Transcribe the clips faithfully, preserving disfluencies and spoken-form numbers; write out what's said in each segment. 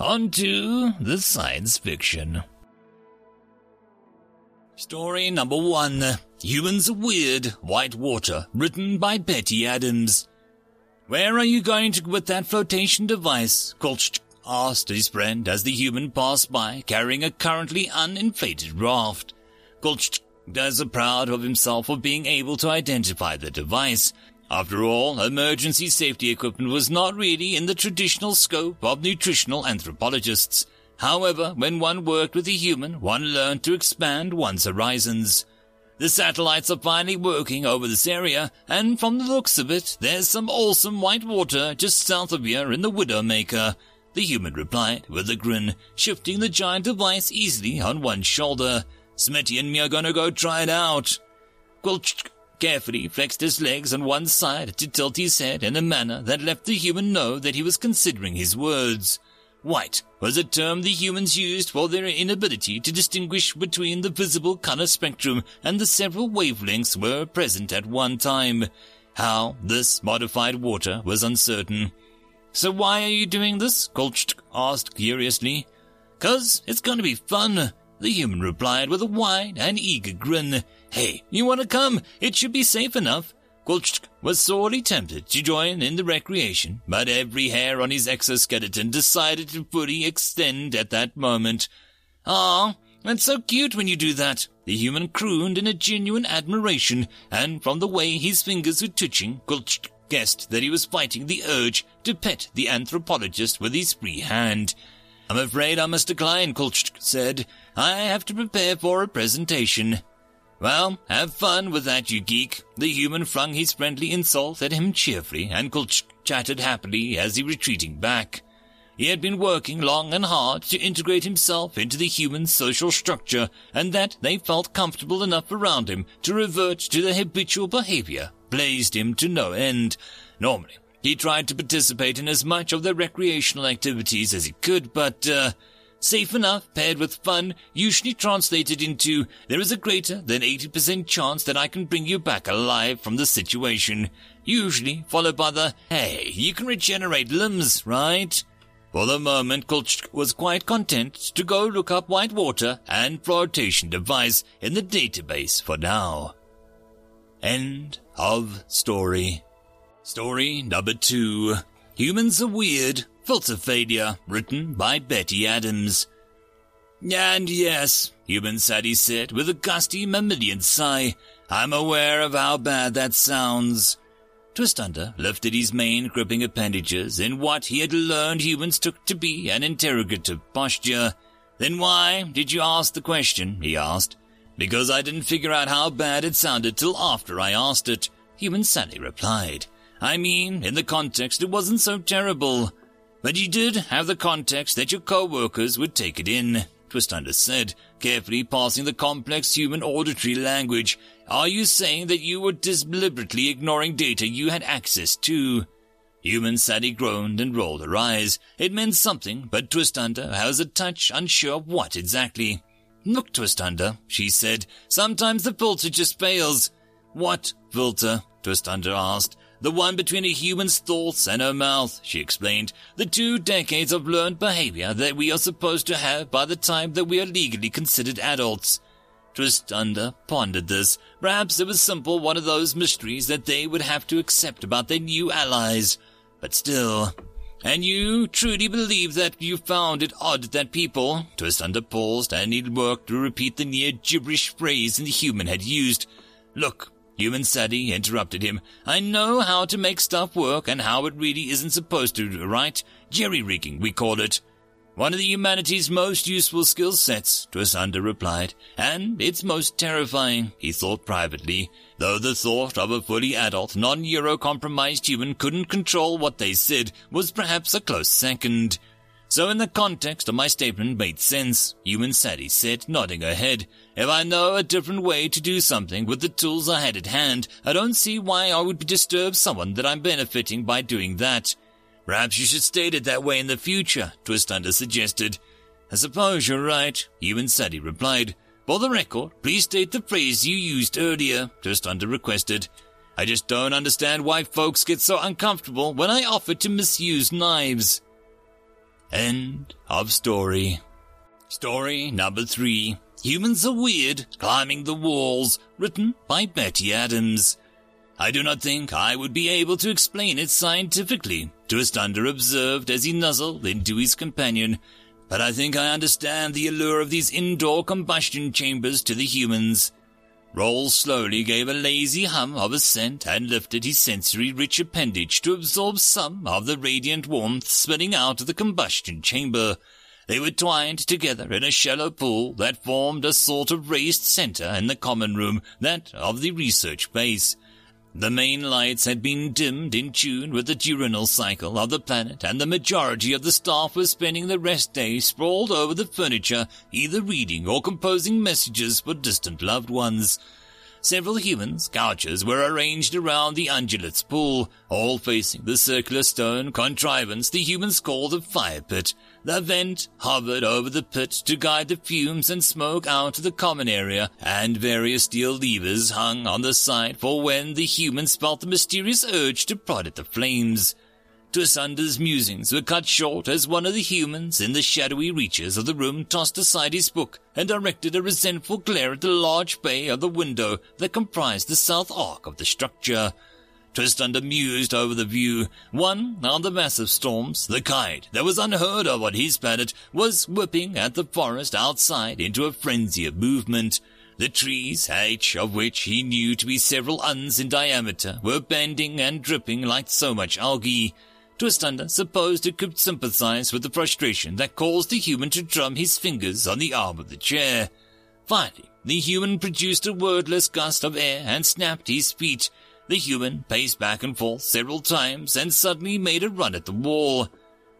On to the science fiction. Story number one. Humans Are Weird, White Water, written by Betty Adams. Where are you going to with that flotation device? Kolchk asked his friend as the human passed by, carrying a currently uninflated raft. Kolchk was proud of himself for being able to identify the device. After all, emergency safety equipment was not really in the traditional scope of nutritional anthropologists. However, when one worked with a human, one learned to expand one's horizons. The satellites are finally working over this area, and from the looks of it, there's some awesome white water just south of here in the Widowmaker, the human replied with a grin, shifting the giant device easily on one shoulder. Smitty and me are gonna go try it out. Quilch carefully flexed his legs on one side to tilt his head in a manner that left the human know that he was considering his words. White was a term the humans used for their inability to distinguish between the visible color spectrum and the several wavelengths were present at one time. How this modified water was uncertain. So why are you doing this? Kolchk asked curiously. Cause it's gonna be fun, the human replied with a wide and eager grin. Hey, you want to come? It should be safe enough. Kolchk was sorely tempted to join in the recreation, but every hair on his exoskeleton decided to fully extend at that moment. Aw, that's so cute when you do that, the human crooned in a genuine admiration, and from the way his fingers were twitching, Kolchk guessed that he was fighting the urge to pet the anthropologist with his free hand. I'm afraid I must decline, Kolchk said. I have to prepare for a presentation. Well, have fun with that, you geek. The human flung his friendly insult at him cheerfully, and Kolchk chattered happily as he retreated back. He had been working long and hard to integrate himself into the human social structure, and that they felt comfortable enough around him to revert to their habitual behavior pleased him to no end. Normally, he tried to participate in as much of their recreational activities as he could, but, uh... safe enough, paired with fun, usually translated into, there is a greater than eighty percent chance that I can bring you back alive from the situation. Usually followed by the, hey, you can regenerate limbs, right? For the moment, Kolchk was quite content to go look up white water and flotation device in the database for now. End of story. Story number two. Humans Are Weird. Filter Failure, written by Betty Adams. And yes, human Sadie said with a gusty mammalian sigh, I'm aware of how bad that sounds. Twistunder lifted his mane gripping appendages in what he had learned humans took to be an interrogative posture. Then why did you ask the question? He asked. Because I didn't figure out how bad it sounded till after I asked it, human Sadie replied. I mean, in the context it wasn't so terrible. But you did have the context that your co-workers would take it in, Twistunder said, carefully passing the complex human auditory language. Are you saying that you were deliberately ignoring data you had access to? Human Sadie groaned and rolled her eyes. It meant something, but Twistunder was a touch unsure of what exactly. Look, Twistunder, she said, sometimes the filter just fails. What filter? Twistunder asked. The one between a human's thoughts and her mouth, she explained. The two decades of learned behavior that we are supposed to have by the time that we are legally considered adults. Twistunder pondered this. Perhaps it was simple one of those mysteries that they would have to accept about their new allies. But still. And you truly believe that you found it odd that people... Twistunder paused and he worked to repeat the near gibberish phrase the human had used. Look... Human Sadie interrupted him. I know how to make stuff work and how it really isn't supposed to, right? Jerry-rigging, we call it. One of the humanity's most useful skill sets, Twistunder replied. And it's most terrifying, he thought privately, though the thought of a fully adult, non-euro-compromised human couldn't control what they said was perhaps a close second. So in the context of my statement made sense. Human sadly said, nodding her head. If I know a different way to do something with the tools I had at hand, I don't see why I would disturb someone that I'm benefiting by doing that. Perhaps you should state it that way in the future, Twist Under suggested. I suppose you're right, Human sadly replied. For the record, please state the phrase you used earlier, Twist Under requested. I just don't understand why folks get so uncomfortable when I offer to misuse knives. End of story. Story number three. Humans Are Weird, Climbing the Walls, written by Betty Adams. I do not think I would be able to explain it scientifically, Twist Under observed as he nuzzled into his companion. But I think I understand the allure of these indoor combustion chambers to the humans. Roll slowly gave a lazy hum of assent and lifted his sensory-rich appendage to absorb some of the radiant warmth spilling out of the combustion chamber. They were twined together in a shallow pool that formed a sort of raised center in the common room, that of the research base. The main lights had been dimmed in tune with the diurnal cycle of the planet, and the majority of the staff were spending the rest day sprawled over the furniture, either reading or composing messages for distant loved ones. Several humans' couches were arranged around the undulate's pool, all facing the circular stone contrivance the humans call the fire pit. The vent hovered over the pit to guide the fumes and smoke out of the common area, and various steel levers hung on the side for when the humans felt the mysterious urge to prod at the flames. Twist Under's musings were cut short as one of the humans in the shadowy reaches of the room tossed aside his book and directed a resentful glare at the large bay of the window that comprised the south arc of the structure. Twist Under mused over the view. One of the massive storms, the kite that was unheard of on his planet, was whipping at the forest outside into a frenzy of movement. The trees, each of which he knew to be several uns in diameter, were bending and dripping like so much algae. Twist Under supposed it could sympathize with the frustration that caused the human to drum his fingers on the arm of the chair. Finally, the human produced a wordless gust of air and snapped his feet. The human paced back and forth several times and suddenly made a run at the wall.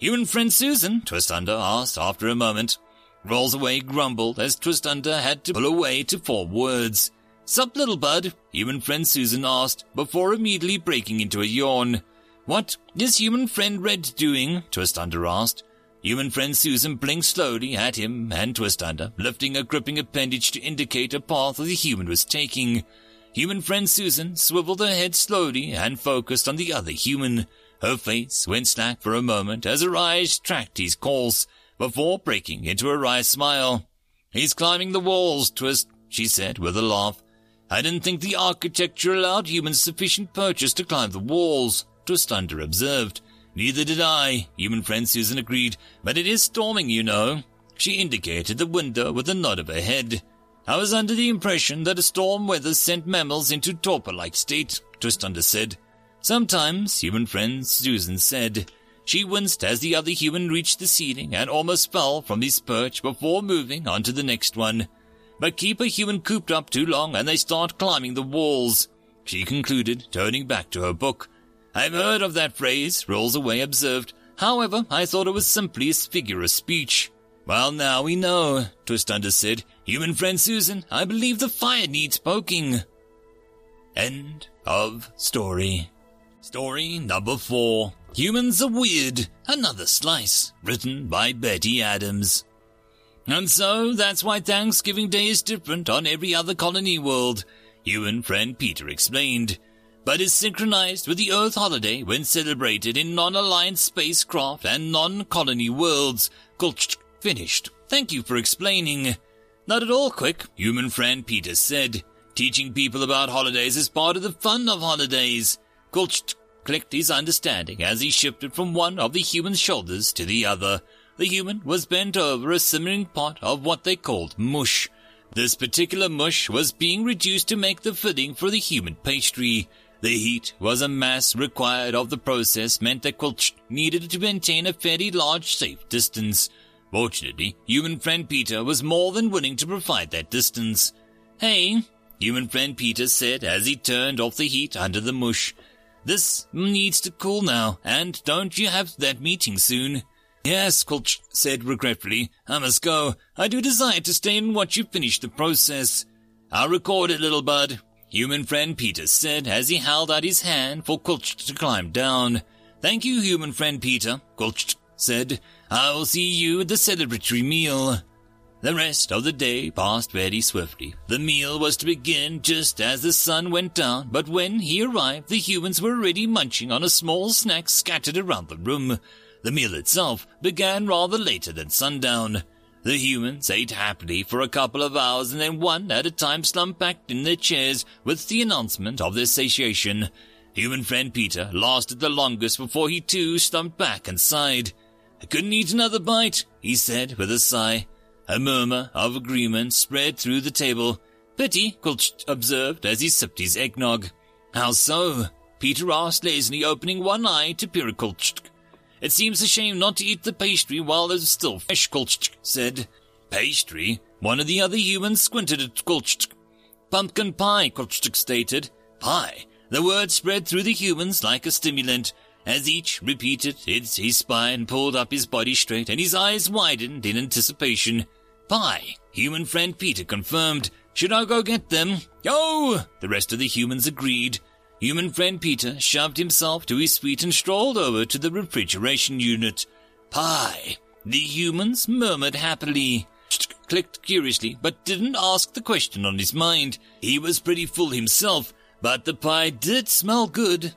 "You and friend Susan?" Twist Under asked after a moment. Rollsaway grumbled as Twist Under had to pull away to form words. "Sup, little bud?" Human friend Susan asked, before immediately breaking into a yawn. "What is human friend Red doing?" Twist Under asked. Human friend Susan blinked slowly at him and Twist Under, lifting a gripping appendage to indicate a path the human was taking. Human friend Susan swiveled her head slowly and focused on the other human. Her face went slack for a moment as her eyes tracked his course, before breaking into a wry smile. "He's climbing the walls, Twist," she said with a laugh. "I didn't think the architecture allowed humans sufficient purchase to climb the walls," Twist Under observed. "Neither did I," human friend Susan agreed, "but it is storming, you know." She indicated the window with a nod of her head. "I was under the impression that a storm weather sent mammals into torpor-like state," Twist Under said. "Sometimes," human friend Susan said. She winced as the other human reached the ceiling and almost fell from his perch before moving on to the next one. "But keep a human cooped up too long and they start climbing the walls," she concluded, turning back to her book. "I've heard of that phrase," Rollsaway observed. "However, I thought it was simply a figure of speech." "Well, now we know," Twist Under said. "Human friend Susan, I believe the fire needs poking." End of story. Story number four. Humans Are Weird, Another Slice, written by Betty Adams. And so that's why Thanksgiving Day is different on every other colony world, human friend Peter explained, but is synchronized with the Earth holiday when celebrated in non-aligned spacecraft and non-colony worlds. Kulch finished. "Thank you for explaining." "Not at all, Quick," human friend Peter said. "Teaching people about holidays is part of the fun of holidays." Kulch clicked his understanding as he shifted from one of the human's shoulders to the other. The human was bent over a simmering pot of what they called mush. This particular mush was being reduced to make the filling for the human pastry. The heat was a mass required of the process meant that Kulch needed to maintain a fairly large safe distance. Fortunately, human friend Peter was more than willing to provide that distance. "Hey," human friend Peter said as he turned off the heat under the mush. "This needs to cool now, and don't you have that meeting soon?" Yes, Quelch said regretfully. I must go. I do desire to stay and watch you finish the process. I'll record it, little bud, human friend Peter said as he held out his hand for Quelch to climb down. Thank you, human friend Peter, Quelch said. I will see you at the celebratory meal. The rest of the day passed very swiftly. The meal was to begin just as the sun went down, but when he arrived, the humans were already munching on a small snack scattered around the room. The meal itself began rather later than sundown. The humans ate happily for a couple of hours and then one at a time slumped back in their chairs with the announcement of their satiation. Human friend Peter lasted the longest before he too slumped back and sighed. I couldn't eat another bite, he said with a sigh. A murmur of agreement spread through the table. Betty, Quelch observed as he sipped his eggnog. How so? Peter asked lazily, opening one eye to peer at Quelch. It seems a shame not to eat the pastry while there's still fresh, Quelch said. Pastry? One of the other humans squinted at Quelch. Pumpkin pie, Quelch stated. Pie? The word spread through the humans like a stimulant. As each repeated it, his spine pulled up, his body straight, and his eyes widened in anticipation. Pie, human friend Peter confirmed. Should I go get them? Oh! The rest of the humans agreed. Human friend Peter shoved himself to his feet and strolled over to the refrigeration unit. Pie, the humans murmured happily. Clicked curiously, but didn't ask the question on his mind. He was pretty full himself, but the pie did smell good.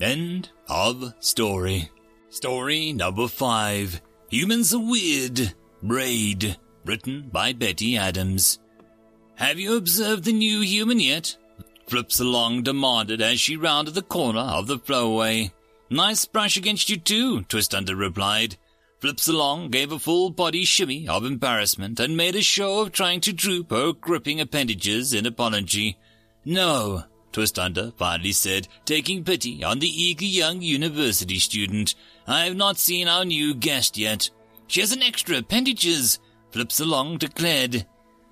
End of story. Story number five. Humans Are Weird. Raid. Written by Betty Adams. Have you observed the new human yet? Flips along demanded as she rounded the corner of the flowway. Nice brush against you too, Twist Under replied. Flips along gave a full body shimmy of embarrassment and made a show of trying to droop her gripping appendages in apology. No, Twist Under finally said, taking pity on the eager young university student. I have not seen our new guest yet. She has an extra appendages, Flips Along declared.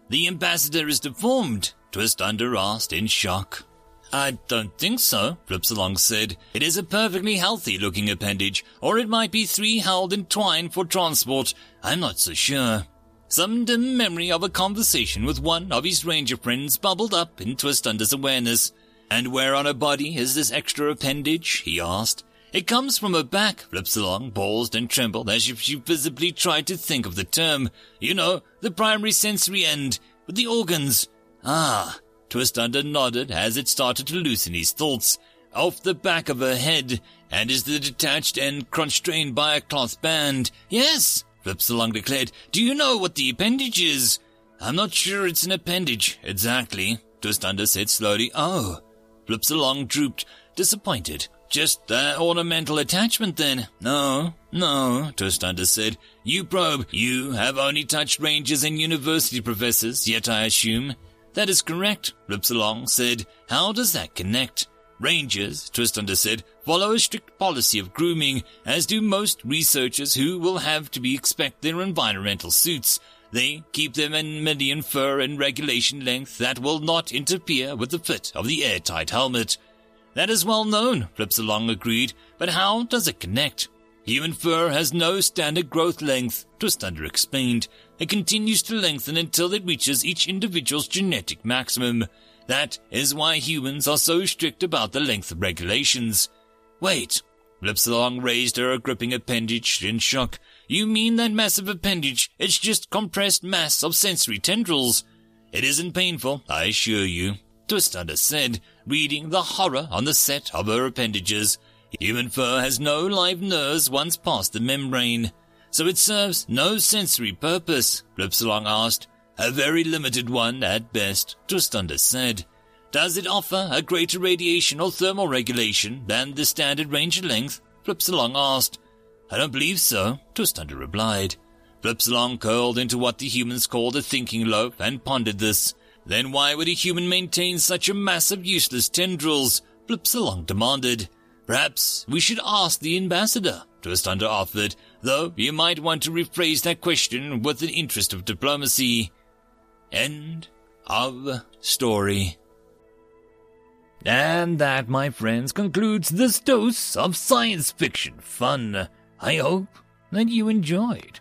The ambassador is deformed, Twist Under asked in shock. I don't think so, Flips Along said. It is a perfectly healthy-looking appendage, or it might be three held in twine for transport. I'm not so sure. Some dim memory of a conversation with one of his ranger friends bubbled up in Twist Under's awareness. And where on her body is this extra appendage? He asked. It comes from her back, Flips Along paused and trembled as if she visibly tried to think of the term. You know, the primary sensory end, with the organs. Ah, Twist Under nodded as it started to loosen his thoughts. Off the back of her head, and is the detached end constrained by a cloth band? Yes, Flips Along declared. Do you know what the appendage is? I'm not sure it's an appendage, exactly, Twist Under said slowly. Oh. Flips Along drooped, disappointed. Just that ornamental attachment then? No, no, Twist Under said. You probe, you have only touched rangers and university professors, yet I assume. That is correct, Flips Along said. How does that connect? Rangers, Twist Under said, follow a strict policy of grooming, as do most researchers who will have to be expect their environmental suits. They keep them in median fur and regulation length that will not interfere with the fit of the airtight helmet. That is well known, Flips Along agreed, but how does it connect? Human fur has no standard growth length, Twist Under explained. It continues to lengthen until it reaches each individual's genetic maximum. That is why humans are so strict about the length of regulations. Wait, Flips Along raised her gripping appendage in shock. You mean that massive appendage, it's just compressed mass of sensory tendrils. It isn't painful, I assure you, Twist Under said, reading the horror on the set of her appendages. Human fur has no live nerves once past the membrane, so it serves no sensory purpose, Flips Along asked. A very limited one at best, Twist Under said. Does it offer a greater radiation or thermal regulation than the standard range length, Flips Along asked. I don't believe so, Twist Under replied. Flips Along curled into what the humans called a thinking loaf and pondered this. Then why would a human maintain such a mass of useless tendrils? Flips Along demanded. Perhaps we should ask the ambassador, Twist Under offered, though you might want to rephrase that question with an interest of diplomacy. End of story. And that, my friends, concludes this dose of science fiction fun. I hope that you enjoyed.